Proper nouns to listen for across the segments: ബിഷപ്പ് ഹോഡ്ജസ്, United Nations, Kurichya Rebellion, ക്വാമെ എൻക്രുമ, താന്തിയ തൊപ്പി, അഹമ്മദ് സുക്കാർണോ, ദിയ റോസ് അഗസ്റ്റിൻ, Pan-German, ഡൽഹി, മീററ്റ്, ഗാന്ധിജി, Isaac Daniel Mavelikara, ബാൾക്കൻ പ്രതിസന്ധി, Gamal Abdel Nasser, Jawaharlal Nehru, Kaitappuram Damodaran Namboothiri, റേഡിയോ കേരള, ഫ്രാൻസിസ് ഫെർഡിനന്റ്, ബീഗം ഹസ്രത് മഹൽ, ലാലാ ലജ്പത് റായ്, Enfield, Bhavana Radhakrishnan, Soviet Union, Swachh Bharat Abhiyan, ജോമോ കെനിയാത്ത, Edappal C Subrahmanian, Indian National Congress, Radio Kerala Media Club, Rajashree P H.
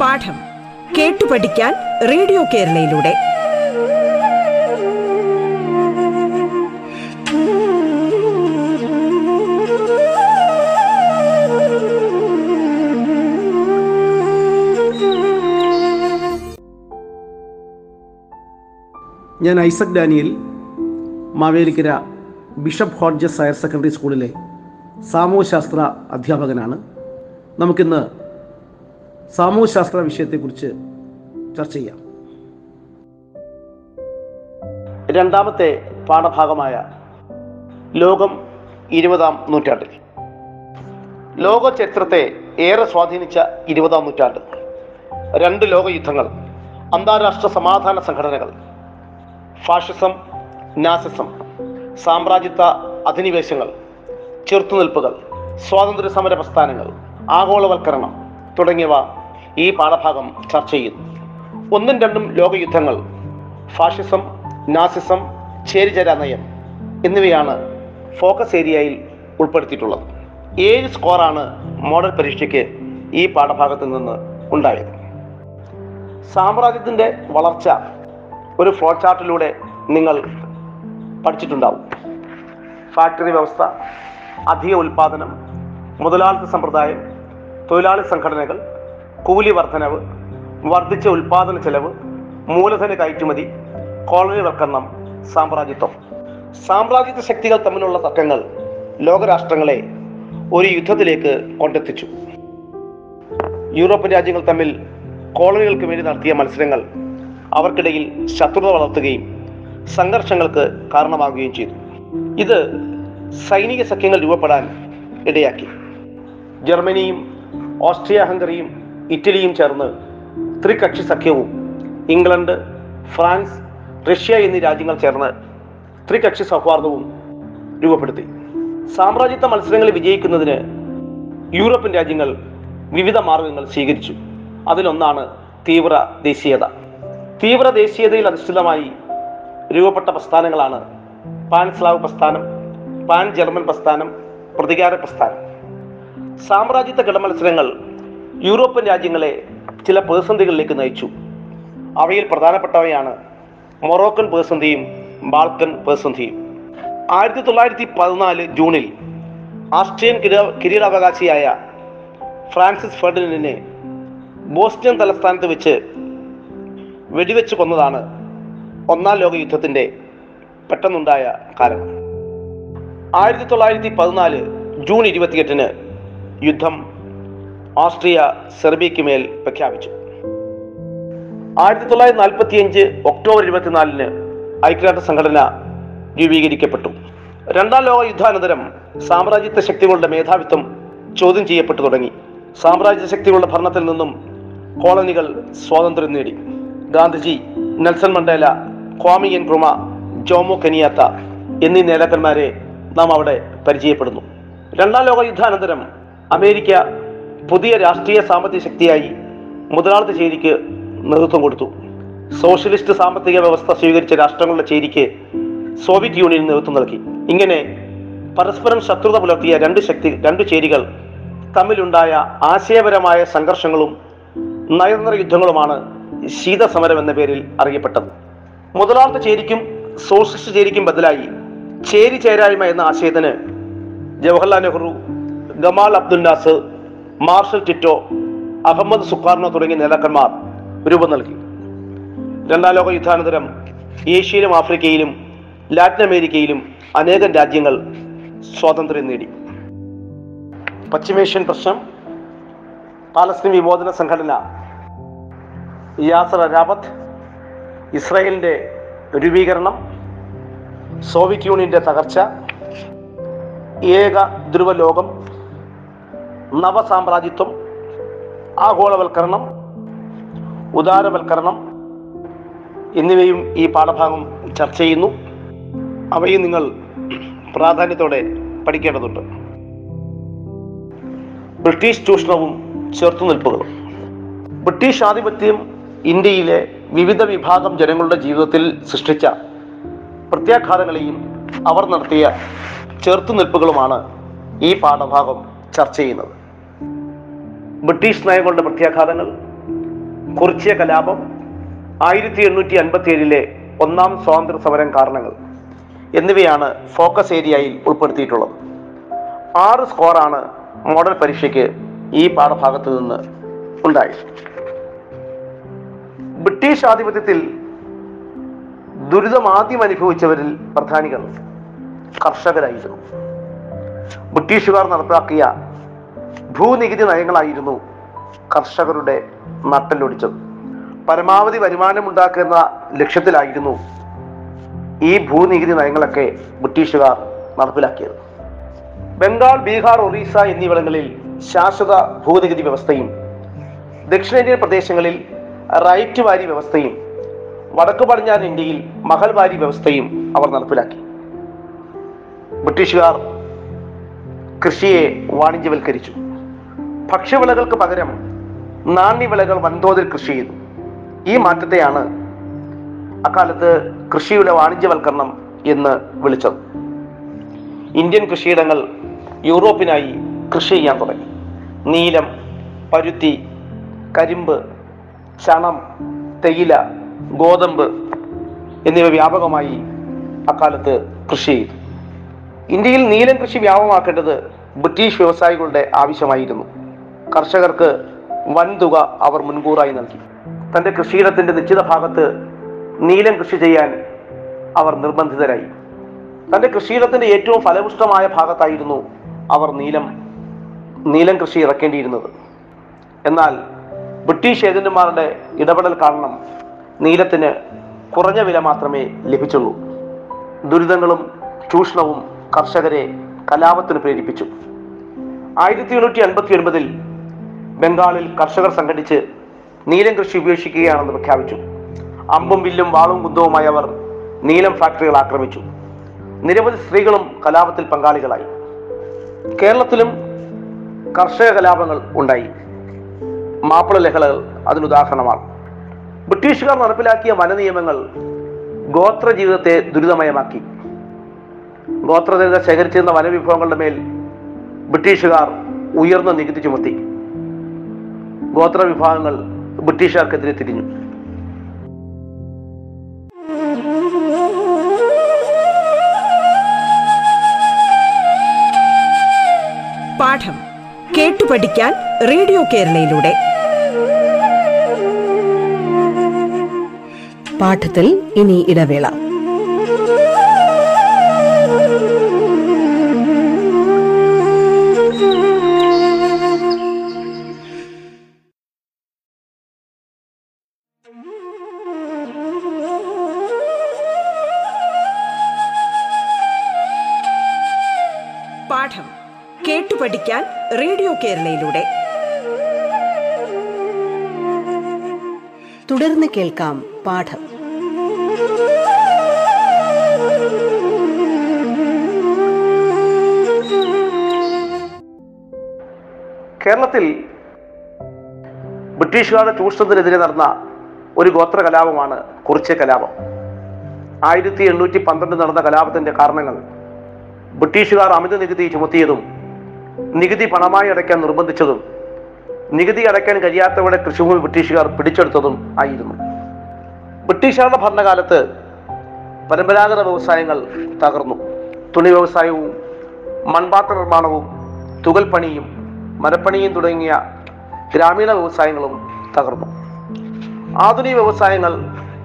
പാഠം കേട്ടു പഠിക്കാൻ റേഡിയോ കേരളയിലൂടെ ഞാൻ Isaac Daniel Mavelikkara ബിഷപ്പ് ഹോഡ്ജസ് higher secondary സ്കൂളിലെ സാമൂഹ്യശാസ്ത്ര അധ്യാപകനാണ്. നമുക്കിന്ന് സാമൂഹ്യശാസ്ത്ര വിഷയത്തെക്കുറിച്ച് ചർച്ച ചെയ്യാം. രണ്ടാമത്തെ പാഠഭാഗമായ ലോകം 20-ാം നൂറ്റാണ്ടിൽ. ലോക ചരിത്രത്തെ ഏറെ സ്വാധീനിച്ച 20-ാം നൂറ്റാണ്ട്. 2 ലോകയുദ്ധങ്ങൾ, അന്താരാഷ്ട്ര സമാധാന സംഘടനകൾ, ഫാഷിസം, നാസിസം, സാമ്രാജ്യത്വ അധിനിവേശങ്ങൾ, ചെറുത്തുനിൽപ്പുകൾ, സ്വാതന്ത്ര്യ സമര പ്രസ്ഥാനങ്ങൾ, ആഗോളവൽക്കരണം തുടങ്ങിയവ ഈ പാഠഭാഗം ചർച്ച ചെയ്യുന്നു. 1-2 ലോകയുദ്ധങ്ങൾ, ഫാഷിസം, നാസിസം, ചേരിചേര നയം എന്നിവയാണ് ഫോക്കസ് ഏരിയയിൽ ഉൾപ്പെടുത്തിയിട്ടുള്ളത്. 7 സ്കോറാണ് മോഡൽ പരീക്ഷയ്ക്ക് ഈ പാഠഭാഗത്തു നിന്ന് ഉണ്ടായത്. സാമ്രാജ്യത്തിൻ്റെ വളർച്ച ഒരു ഫ്ലോ ചാർട്ടിലൂടെ നിങ്ങൾ പഠിച്ചിട്ടുണ്ടാവും. ഫാക്ടറി വ്യവസ്ഥ, അധിക ഉൽപ്പാദനം, മുതലാളിത്ത സമ്പ്രദായം, തൊഴിലാളി സംഘടനകൾ, കൂലി വർധനവ്, വർദ്ധിച്ച ഉൽപ്പാദന ചെലവ്, മൂലധന കയറ്റുമതി, കോളനിവൽക്കരണം, സാമ്രാജ്യത്വം. സാമ്രാജ്യത്വ ശക്തികൾ തമ്മിലുള്ള തർക്കങ്ങൾ ലോകരാഷ്ട്രങ്ങളെ ഒരു യുദ്ധത്തിലേക്ക് കൊണ്ടെത്തിച്ചു. യൂറോപ്യൻ രാജ്യങ്ങൾ തമ്മിൽ കോളനികൾക്ക് വേണ്ടി നടത്തിയ മത്സരങ്ങൾ അവർക്കിടയിൽ ശത്രുത വളർത്തുകയും സംഘർഷങ്ങൾക്ക് കാരണമാകുകയും ചെയ്തു. ഇത് സൈനിക സഖ്യങ്ങൾ രൂപപ്പെടാൻ ഇടയാക്കി. ജർമ്മനിയും ഓസ്ട്രിയ ഹംഗറിയും ഇറ്റലിയും ചേർന്ന് ത്രികക്ഷി സഖ്യവും, ഇംഗ്ലണ്ട്, ഫ്രാൻസ്, റഷ്യ എന്നീ രാജ്യങ്ങൾ ചേർന്ന് ത്രികക്ഷി സൗഹാർദ്ദവും രൂപപ്പെടുത്തി. സാമ്രാജ്യത്വ മത്സരങ്ങൾ വിജയിക്കുന്നതിന് യൂറോപ്യൻ രാജ്യങ്ങൾ വിവിധ മാർഗങ്ങൾ സ്വീകരിച്ചു. അതിലൊന്നാണ് തീവ്ര ദേശീയത. തീവ്ര ദേശീയതയിൽ അധിഷ്ഠിതമായി രൂപപ്പെട്ട പ്രസ്ഥാനങ്ങളാണ് പാൻസ്ലാവ് പ്രസ്ഥാനം, പാൻ ജർമ്മൻ പ്രസ്ഥാനം, പ്രതികാര പ്രസ്ഥാനം. സാമ്രാജ്യത്വ കിടമത്സരങ്ങൾ യൂറോപ്യൻ രാജ്യങ്ങളെ ചില പ്രതിസന്ധികളിലേക്ക് നയിച്ചു. അവയിൽ പ്രധാനപ്പെട്ടവയാണ് മൊറോക്കൻ പ്രതിസന്ധിയും ബാൾക്കൻ പ്രതിസന്ധിയും. 1914 ജൂണിൽ ആസ്ട്രിയൻ കിരീടാവകാശിയായ ഫ്രാൻസിസ് ഫെർഡിനന്റിനെ ബോസ്നിയൻ തലസ്ഥാനത്ത് വെച്ച് വെടിവെച്ച് കൊന്നതാണ് 1-ാം ലോകയുദ്ധത്തിൻ്റെ പെട്ടെന്നുണ്ടായ കാരണം. 1914 ജൂൺ 28-ന് യുദ്ധം ഓസ്ട്രിയ സെർബിയയ്ക്ക് മേൽ പ്രഖ്യാപിച്ചു. 1945 ഒക്ടോബർ 24-ന് ഐക്യരാഷ്ട്ര സംഘടന രൂപീകരിക്കപ്പെട്ടു. 2-ാം ലോകയുദ്ധാനന്തരം സാമ്രാജ്യത്വ ശക്തികളുടെ മേധാവിത്വം ചോദ്യം ചെയ്യപ്പെട്ടു തുടങ്ങി. സാമ്രാജ്യത്വ ശക്തികളുടെ ഭരണത്തിൽ നിന്നും കോളനികൾ സ്വാതന്ത്ര്യം നേടി. ഗാന്ധിജി, Nelson Mandela, ക്വാമെ എൻക്രുമ, ജോമോ കെനിയാത്ത എന്നീ നേതാക്കന്മാരെ നാം അവിടെ പരിചയപ്പെടുന്നു. 2-ാം ലോകയുദ്ധാനന്തരം അമേരിക്ക പുതിയ രാഷ്ട്രീയ സാമ്പത്തിക ശക്തിയായി മുതലാളിത്ത ചേരിക്ക് നേതൃത്വം കൊടുത്തു. സോഷ്യലിസ്റ്റ് സാമ്പത്തിക വ്യവസ്ഥ സ്വീകരിച്ച രാഷ്ട്രങ്ങളുടെ ചേരിക്ക് സോവിയറ്റ് യൂണിയൻ നേതൃത്വം നൽകി. ഇങ്ങനെ പരസ്പരം ശത്രുത പുലർത്തിയ രണ്ട് ചേരികൾ തമ്മിലുണ്ടായ ആശയപരമായ സംഘർഷങ്ങളും നയതന്ത്ര യുദ്ധങ്ങളുമാണ് ശീതസമരം എന്ന പേരിൽ അറിയപ്പെട്ടത്. മുതലാളിത്ത ചേരിക്കും സോഷ്യലിസ്റ്റ് ചേരിക്കും ബദലായി ചേരി ചേരായ്മ എന്ന ആശയത്തിന് Jawaharlal Nehru, Gamal Abdul Nasser, Marshal Tito, അഹമ്മദ് സുക്കാർണോ തുടങ്ങിയ നേതാക്കന്മാർ രൂപം നൽകി. 2-ാം ലോകയുദ്ധാനന്തരം ഏഷ്യയിലും ആഫ്രിക്കയിലും ലാറ്റിൻ അമേരിക്കയിലും അനേകം രാജ്യങ്ങൾ സ്വാതന്ത്ര്യം നേടി. പശ്ചിമേഷ്യൻ പ്രശ്നം, പാലസ്തീൻ വിമോചന സംഘടന, യാസർ അരാഫത്ത്, ഇസ്രായേലിൻ്റെ രൂപീകരണം, സോവിയറ്റ് യൂണിയൻ്റെ തകർച്ച, ഏക ധ്രുവ ലോകം, നവസാമ്രാജ്യത്വം, ആഗോളവൽക്കരണം, ഉദാരവൽക്കരണം എന്നിവയും ഈ പാഠഭാഗം ചർച്ച ചെയ്യുന്നു. അവയും നിങ്ങൾ പ്രാധാന്യത്തോടെ പഠിക്കേണ്ടതുണ്ട്. ബ്രിട്ടീഷ് ചൂഷണവും ചെറുത്തുനിൽപ്പുകളും. ബ്രിട്ടീഷ് ആധിപത്യം ഇന്ത്യയിലെ വിവിധ വിഭാഗം ജനങ്ങളുടെ ജീവിതത്തിൽ സൃഷ്ടിച്ച പ്രത്യാഘാതങ്ങളെയും അവർ നടത്തിയ ചെറുത്തുനിൽപ്പുകളുമാണ് ഈ പാഠഭാഗം ചർച്ച ചെയ്യുന്നത്. ബ്രിട്ടീഷ് നയങ്ങളുടെ പ്രത്യാഘാതങ്ങൾ, കുറിച്യ കലാപം, 1857 ഒന്നാം സ്വാതന്ത്ര്യ സമരം കാരണങ്ങൾ എന്നിവയാണ് ഫോക്കസ് ഏരിയയിൽ ഉൾപ്പെടുത്തിയിട്ടുള്ളത്. 6 സ്കോറാണ് മോഡൽ പരീക്ഷയ്ക്ക് ഈ പാഠഭാഗത്ത് നിന്ന് ഉണ്ടായി. ബ്രിട്ടീഷ് ആധിപത്യത്തിൽ ദുരിതമാദ്യം അനുഭവിച്ചവരിൽ പ്രധാനികൾ കർഷകരായിരുന്നു. ബ്രിട്ടീഷുകാർ നടപ്പാക്കിയ ഭൂനികുതി നയങ്ങളായിരുന്നു കർഷകരുടെ നട്ടെല്ലൊടിച്ചത്. പരമാവധി വരുമാനമുണ്ടാക്കുന്ന ലക്ഷ്യത്തിലായിരുന്നു ഈ ഭൂനികുതി നയങ്ങളൊക്കെ ബ്രിട്ടീഷുകാർ നടപ്പിലാക്കിയത്. ബംഗാൾ, ബീഹാർ, ഒറീസ എന്നിവിടങ്ങളിൽ ശാശ്വത ഭൂനികുതി വ്യവസ്ഥയും ദക്ഷിണേന്ത്യൻ പ്രദേശങ്ങളിൽ റൈറ്റ് വാരി വ്യവസ്ഥയും വടക്കു പടിഞ്ഞാറ് ഇന്ത്യയിൽ മഹൽവാരി വ്യവസ്ഥയും അവർ നടപ്പിലാക്കി. ബ്രിട്ടീഷുകാർ കൃഷിയെ വാണിജ്യവൽക്കരിച്ചു. ഭക്ഷ്യവിളകൾക്ക് പകരം നാണ്യവിളകൾ വൻതോതിൽ കൃഷി ചെയ്തു. ഈ മാറ്റത്തെയാണ് അക്കാലത്ത് കൃഷിയുടെ വാണിജ്യവൽക്കരണം എന്ന് വിളിച്ചത്. ഇന്ത്യൻ കൃഷിയിടങ്ങൾ യൂറോപ്പിനായി കൃഷി ചെയ്യാൻ തുടങ്ങി. നീലം, പരുത്തി, കരിമ്പ്, ചണം, തേയില, ഗോതമ്പ് എന്നിവ വ്യാപകമായി അക്കാലത്ത് കൃഷി ചെയ്തു. ഇന്ത്യയിൽ നീലം കൃഷി വ്യാപകമാക്കേണ്ടത് ബ്രിട്ടീഷ് വ്യവസായികളുടെ ആവശ്യമായിരുന്നു. കർഷകർക്ക് വൻതുക അവർ മുൻകൂറായി നൽകി. തൻ്റെ കൃഷിയിടത്തിൻ്റെ നിശ്ചിത ഭാഗത്ത് നീലം കൃഷി ചെയ്യാൻ അവർ നിർബന്ധിതരായി. തൻ്റെ കൃഷിയിടത്തിൻ്റെ ഏറ്റവും ഫലപുഷ്ടമായ ഭാഗത്തായിരുന്നു അവർ നീലം കൃഷി ഇറക്കേണ്ടിയിരുന്നത്. എന്നാൽ ബ്രിട്ടീഷ് ഏജന്റുമാരുടെ ഇടപെടൽ കാരണം നീലത്തിന് കുറഞ്ഞ വില മാത്രമേ ലഭിച്ചുള്ളൂ. ദുരിതങ്ങളും ചൂഷണവും കർഷകരെ കലാപത്തിന് പ്രേരിപ്പിച്ചു. 1859 ബംഗാളിൽ കർഷകർ സംഘടിച്ച് നീലം കൃഷി ഉപേക്ഷിക്കുകയാണെന്ന് പ്രഖ്യാപിച്ചു. അമ്പും വില്ലും വാളും കുന്തവുമായി അവർ നീലം ഫാക്ടറികൾ ആക്രമിച്ചു. നിരവധി സ്ത്രീകളും കലാപത്തിൽ പങ്കാളികളായി. കേരളത്തിലും കർഷക കലാപങ്ങൾ ഉണ്ടായി. മാപ്പിള ലഹളകൾ അതിനുദാഹരണമാണ്. ബ്രിട്ടീഷുകാർ നടപ്പിലാക്കിയ വനനിയമങ്ങൾ ഗോത്ര ജീവിതത്തെ ദുരിതമയമാക്കി. ഗോത്രജനത ശേഖരിച്ചിരുന്ന വനവിഭവങ്ങളുടെ മേൽ ബ്രിട്ടീഷുകാർ ഉയർന്ന നികുതി ചുമത്തി. ഗോത്ര വിഭാഗങ്ങൾ ബ്രിട്ടീഷുകാർക്കെതിരെ തിരിഞ്ഞു. പാഠം കേട്ടു പഠിക്കാൻ റേഡിയോ കേരളയിലൂടെ പാഠത്തിൽ ഇനി ഇടവേള. പാഠം കേട്ടു പഠിക്കാൻ റേഡിയോ കേരളയിലൂടെ തുടർന്ന് കേൾക്കാം പാഠം. കേരളത്തിൽ ബ്രിട്ടീഷുകാരുടെ ചൂഷണത്തിനെതിരെ നടന്ന ഒരു ഗോത്ര കലാപമാണ് കുറിച്യ കലാപം. 1812 നടന്ന കലാപത്തിന്റെ കാരണങ്ങൾ ബ്രിട്ടീഷുകാർ അമിത നികുതി ചുമത്തിയതും നികുതി പണമായി അടയ്ക്കാൻ നിർബന്ധിച്ചതും നികുതി അടയ്ക്കാൻ കഴിയാത്തവരുടെ കൃഷിഭൂമി ബ്രിട്ടീഷുകാർ പിടിച്ചെടുത്തതും ആയിരുന്നു. ബ്രിട്ടീഷുകാരുടെ ഭരണകാലത്ത് പരമ്പരാഗത വ്യവസായങ്ങൾ തകർന്നു. തുണി വ്യവസായവും മൺപാത്ര നിർമ്മാണവും തുകൽപ്പണിയും മരപ്പണിയും തുടങ്ങിയ ഗ്രാമീണ വ്യവസായങ്ങളും തകർന്നു. ആധുനിക വ്യവസായങ്ങൾ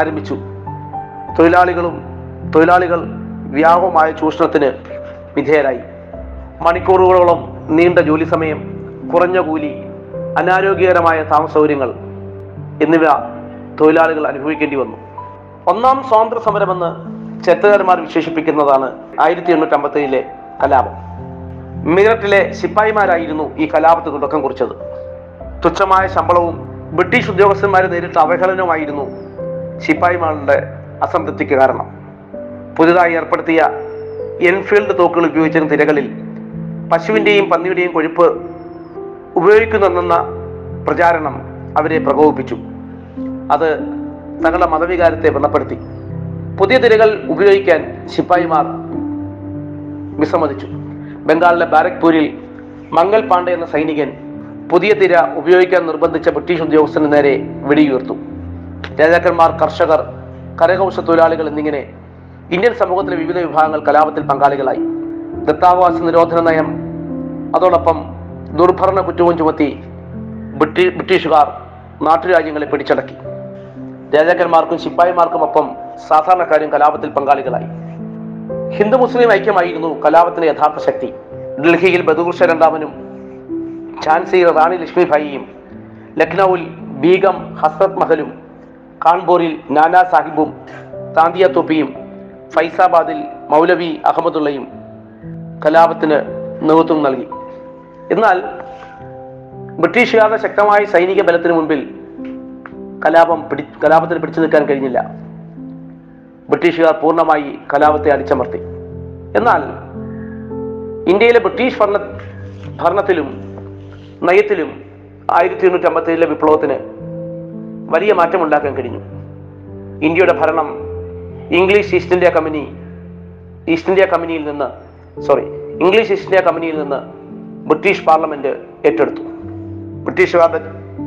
ആരംഭിച്ചു. തൊഴിലാളികൾ വ്യാപകമായ ചൂഷണത്തിന് വിധേയരായി. മണിക്കൂറുകളോളം നീണ്ട ജോലി സമയം, കുറഞ്ഞ കൂലി, അനാരോഗ്യകരമായ താമസ സൗകര്യങ്ങൾ എന്നിവ തൊഴിലാളികൾ അനുഭവിക്കേണ്ടി വന്നു. ഒന്നാം സ്വാതന്ത്ര്യ സമരമെന്ന് ചരിത്രകാരന്മാർ വിശേഷിപ്പിക്കുന്നതാണ് 1857 കലാപം. മീററ്റിലെ ശിപ്പായിമാരായിരുന്നു ഈ കലാപത്തിന് തുടക്കം കുറിച്ചത്. തുച്ഛമായ ശമ്പളവും ബ്രിട്ടീഷ് ഉദ്യോഗസ്ഥന്മാരെ നേരിട്ട അവഹേളനവുമായിരുന്നു ശിപ്പായിമാരുടെ അസംതൃപ്തിക്ക് കാരണം. പുതുതായി ഏർപ്പെടുത്തിയ എൻഫീൽഡ് തോക്കുകൾ ഉപയോഗിച്ചിരുന്ന തിരകളിൽ പശുവിൻ്റെയും പന്നിയുടെയും കൊഴുപ്പ് ഉപയോഗിക്കുന്നെന്ന പ്രചാരണം അവരെ പ്രകോപിപ്പിച്ചു. അത് തങ്ങളുടെ മതവികാരത്തെ വെള്ളപ്പെടുത്തി. പുതിയ തിരകൾ ഉപയോഗിക്കാൻ ശിപ്പായിമാർ വിസമ്മതിച്ചു. ബംഗാളിലെ ബാരക്പൂരിൽ മംഗൽ പാണ്ഡെ എന്ന സൈനികൻ പുതിയ തിര ഉപയോഗിക്കാൻ നിർബന്ധിച്ച ബ്രിട്ടീഷ് ഉദ്യോഗസ്ഥന് നേരെ വെടിയുയർത്തു. രാജാക്കന്മാർ, കർഷകർ, കരകൗശല തൊഴിലാളികൾ എന്നിങ്ങനെ ഇന്ത്യൻ സമൂഹത്തിലെ വിവിധ വിഭാഗങ്ങൾ കലാപത്തിൽ പങ്കാളികളായി. ദത്താവകാശ നിരോധന നയം അതോടൊപ്പം ദുർഭരണ കുറ്റവും ചുമത്തി ബ്രിട്ടീഷുകാർ നാട്ടുരാജ്യങ്ങളെ പിടിച്ചടക്കി. രാജാക്കന്മാർക്കും ശിപ്പായിമാർക്കുമൊപ്പം സാധാരണക്കാരും കലാപത്തിൽ പങ്കാളികളായി. ഹിന്ദു മുസ്ലിം ഐക്യമായിരുന്നു കലാപത്തിന്റെ യഥാർത്ഥ ശക്തി. ഡൽഹിയിൽ ബദുർഷാ രണ്ടാമനും ഝാൻസി റാണി ലക്ഷ്മിഭായിയും, ലക്നൌവിൽ ബീഗം ഹസ്രത് മഹലും, കാൺപൂരിൽ നാനാ സാഹിബും താന്തിയ തൊപ്പിയും, ഫൈസാബാദിൽ മൗലവി അഹമ്മദുള്ളയും കലാപത്തിന് നേതൃത്വം നൽകി. എന്നാൽ ബ്രിട്ടീഷുകാരുടെ ശക്തമായ സൈനിക ബലത്തിന് മുൻപിൽ കലാപത്തിന് പിടിച്ചു നിൽക്കാൻ കഴിഞ്ഞില്ല. ബ്രിട്ടീഷുകാർ പൂർണ്ണമായി കലാപത്തെ അടിച്ചമർത്തി. എന്നാൽ ഇന്ത്യയിലെ ബ്രിട്ടീഷ് ഭരണത്തിലും നയത്തിലും 1857 വിപ്ലവത്തിന് വലിയ മാറ്റമുണ്ടാക്കാൻ കഴിഞ്ഞു. ഇന്ത്യയുടെ ഭരണം ഇംഗ്ലീഷ് ഈസ്റ്റ് ഇന്ത്യ കമ്പനിയിൽ നിന്ന് ബ്രിട്ടീഷ് പാർലമെന്റ് ഏറ്റെടുത്തു. ബ്രിട്ടീഷുകാരുടെ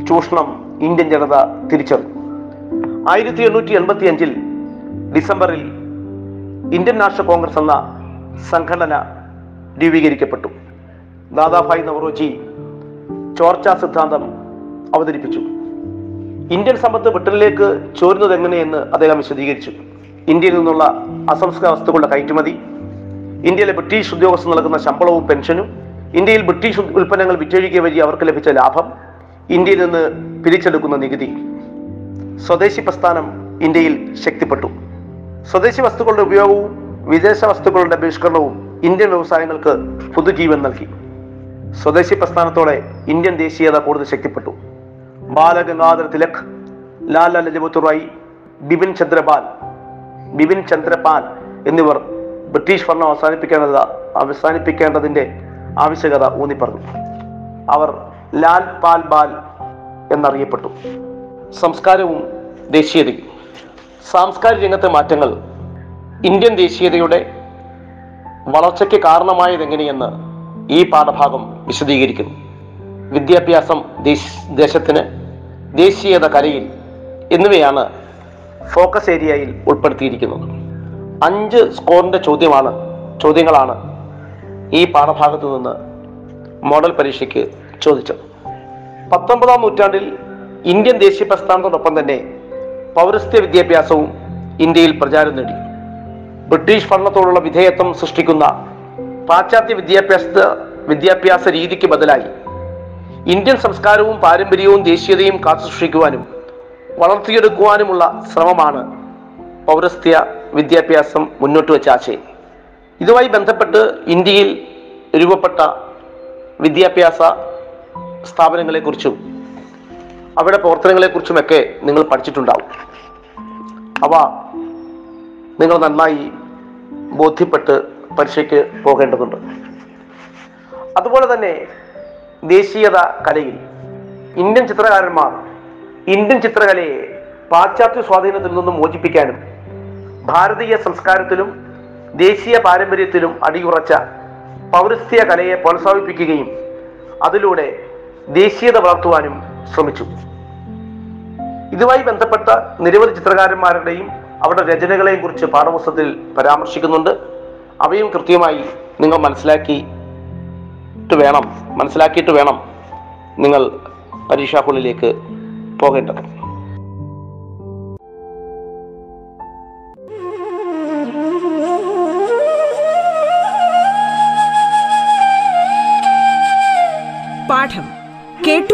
ചൂഷണം ഇന്ത്യൻ ജനത തിരിച്ചറിഞ്ഞു. 1885 ഡിസംബറിൽ ഇന്ത്യൻ നാഷണൽ കോൺഗ്രസ് എന്ന സംഘടന രൂപീകരിക്കപ്പെട്ടു. ദാദാഭായ് നവറോജി ചോർച്ചാ സിദ്ധാന്തം അവതരിപ്പിച്ചു. ഇന്ത്യൻ സമ്പത്ത് ബ്രിട്ടനിലേക്ക് ചോരുന്നത് എങ്ങനെയെന്ന് അദ്ദേഹം വിശദീകരിച്ചു. ഇന്ത്യയിൽ നിന്നുള്ള അസംസ്കൃത വസ്തുക്കളുടെ കയറ്റുമതി, ഇന്ത്യയിലെ ബ്രിട്ടീഷ് ഉദ്യോഗസ്ഥർ നൽകുന്ന ശമ്പളവും പെൻഷനും, ഇന്ത്യയിൽ ബ്രിട്ടീഷ് ഉൽപ്പന്നങ്ങൾ വിറ്റഴിക്കുക വഴി അവർക്ക് ലഭിച്ച ലാഭം, ഇന്ത്യയിൽ നിന്ന് പിരിച്ചെടുക്കുന്ന നികുതി. സ്വദേശി പ്രസ്ഥാനം ഇന്ത്യയിൽ ശക്തിപ്പെട്ടു. സ്വദേശി വസ്തുക്കളുടെ ഉപയോഗവും വിദേശ വസ്തുക്കളുടെ ബഹിഷ്കരണവും ഇന്ത്യൻ വ്യവസായങ്ങൾക്ക് പുതുജീവൻ നൽകി. സ്വദേശി പ്രസ്ഥാനത്തോടെ ഇന്ത്യൻ ദേശീയത കൂടുതൽ ശക്തിപ്പെട്ടു. ബാല ഗംഗാധർ തിലക്, ലാലാ ലജ്പത് റായ്, ബിപിൻ ചന്ദ്ര പാൽ എന്നിവർ ബ്രിട്ടീഷ് ഭരണം അവസാനിപ്പിക്കേണ്ടതിൻ്റെ ആവശ്യകത ഊന്നിപ്പറഞ്ഞു. അവർ ലാൽ പാൽ ബാൽ എന്നറിയപ്പെട്ടു. സംസ്കാരവും ദേശീയതയും. സാംസ്കാരിക രംഗത്തെ മാറ്റങ്ങൾ ഇന്ത്യൻ ദേശീയതയുടെ വളർച്ചയ്ക്ക് കാരണമായതെങ്ങനെയെന്ന് ഈ പാഠഭാഗം വിശദീകരിക്കുന്നു. വിദ്യാഭ്യാസം, ദേശത്തിന് ദേശീയത, കലയിൽ എന്നിവയാണ് ഫോക്കസ് ഏരിയയിൽ ഉൾപ്പെടുത്തിയിരിക്കുന്നത്. 5 സ്കോറിൻ്റെ ചോദ്യങ്ങളാണ് ഈ പാഠഭാഗത്തു നിന്ന് മോഡൽ പരീക്ഷയ്ക്ക് ചോദിച്ചത്. 19-ആം നൂറ്റാണ്ടിൽ ഇന്ത്യൻ ദേശീയ പ്രസ്ഥാനത്തോടൊപ്പം തന്നെ പൗരസ്ത്യ വിദ്യാഭ്യാസവും ഇന്ത്യയിൽ പ്രചാരം നേടി. ബ്രിട്ടീഷ് ഭരണത്തോടുള്ള വിധേയത്വം സൃഷ്ടിക്കുന്ന പാശ്ചാത്യ വിദ്യാഭ്യാസ രീതിക്ക് ബദലായി ഇന്ത്യൻ സംസ്കാരവും പാരമ്പര്യവും ദേശീയതയും കാത്തു സൂക്ഷിക്കുവാനും വളർത്തിയെടുക്കുവാനുമുള്ള ശ്രമമാണ് പൗരസ്ത്യ വിദ്യാഭ്യാസം മുന്നോട്ട് വെച്ച ആശയം. ഇതുമായി ബന്ധപ്പെട്ട് ഇന്ത്യയിൽ രൂപപ്പെട്ട വിദ്യാഭ്യാസ സ്ഥാപനങ്ങളെക്കുറിച്ചും അവരുടെ പ്രവർത്തനങ്ങളെക്കുറിച്ചുമൊക്കെ നിങ്ങൾ പഠിച്ചിട്ടുണ്ടാവും. അവ നിങ്ങൾ നന്നായി ബോധ്യപ്പെട്ട് പരീക്ഷയ്ക്ക് പോകേണ്ടതുണ്ട്. അതുപോലെ തന്നെ ദേശീയത, കലയിൽ ഇന്ത്യൻ ചിത്രകാരന്മാർ ഇന്ത്യൻ ചിത്രകലയെ പാശ്ചാത്യ സ്വാധീനത്തിൽ നിന്നും മോചിപ്പിക്കാനും ഭാരതീയ സംസ്കാരത്തിലും ദേശീയ പാരമ്പര്യത്തിലും അടിയുറച്ച പൗരസ്ത്യ കലയെ പ്രോത്സാഹിപ്പിക്കുകയും അതിലൂടെ ദേശീയത വളർത്തുവാനും ശ്രമിച്ചു. ഇതുമായി ബന്ധപ്പെട്ട നിരവധി ചിത്രകാരന്മാരുടെയും അവരുടെ രചനകളെയും കുറിച്ച് പാഠപുസ്തകത്തിൽ പരാമർശിക്കുന്നുണ്ട്. അവയും കൃത്യമായി നിങ്ങൾ മനസ്സിലാക്കിയിട്ട് വേണം നിങ്ങൾ പരീക്ഷാ ഹാളിലേക്ക് പോകേണ്ടത്. പാഠം കേട്ടു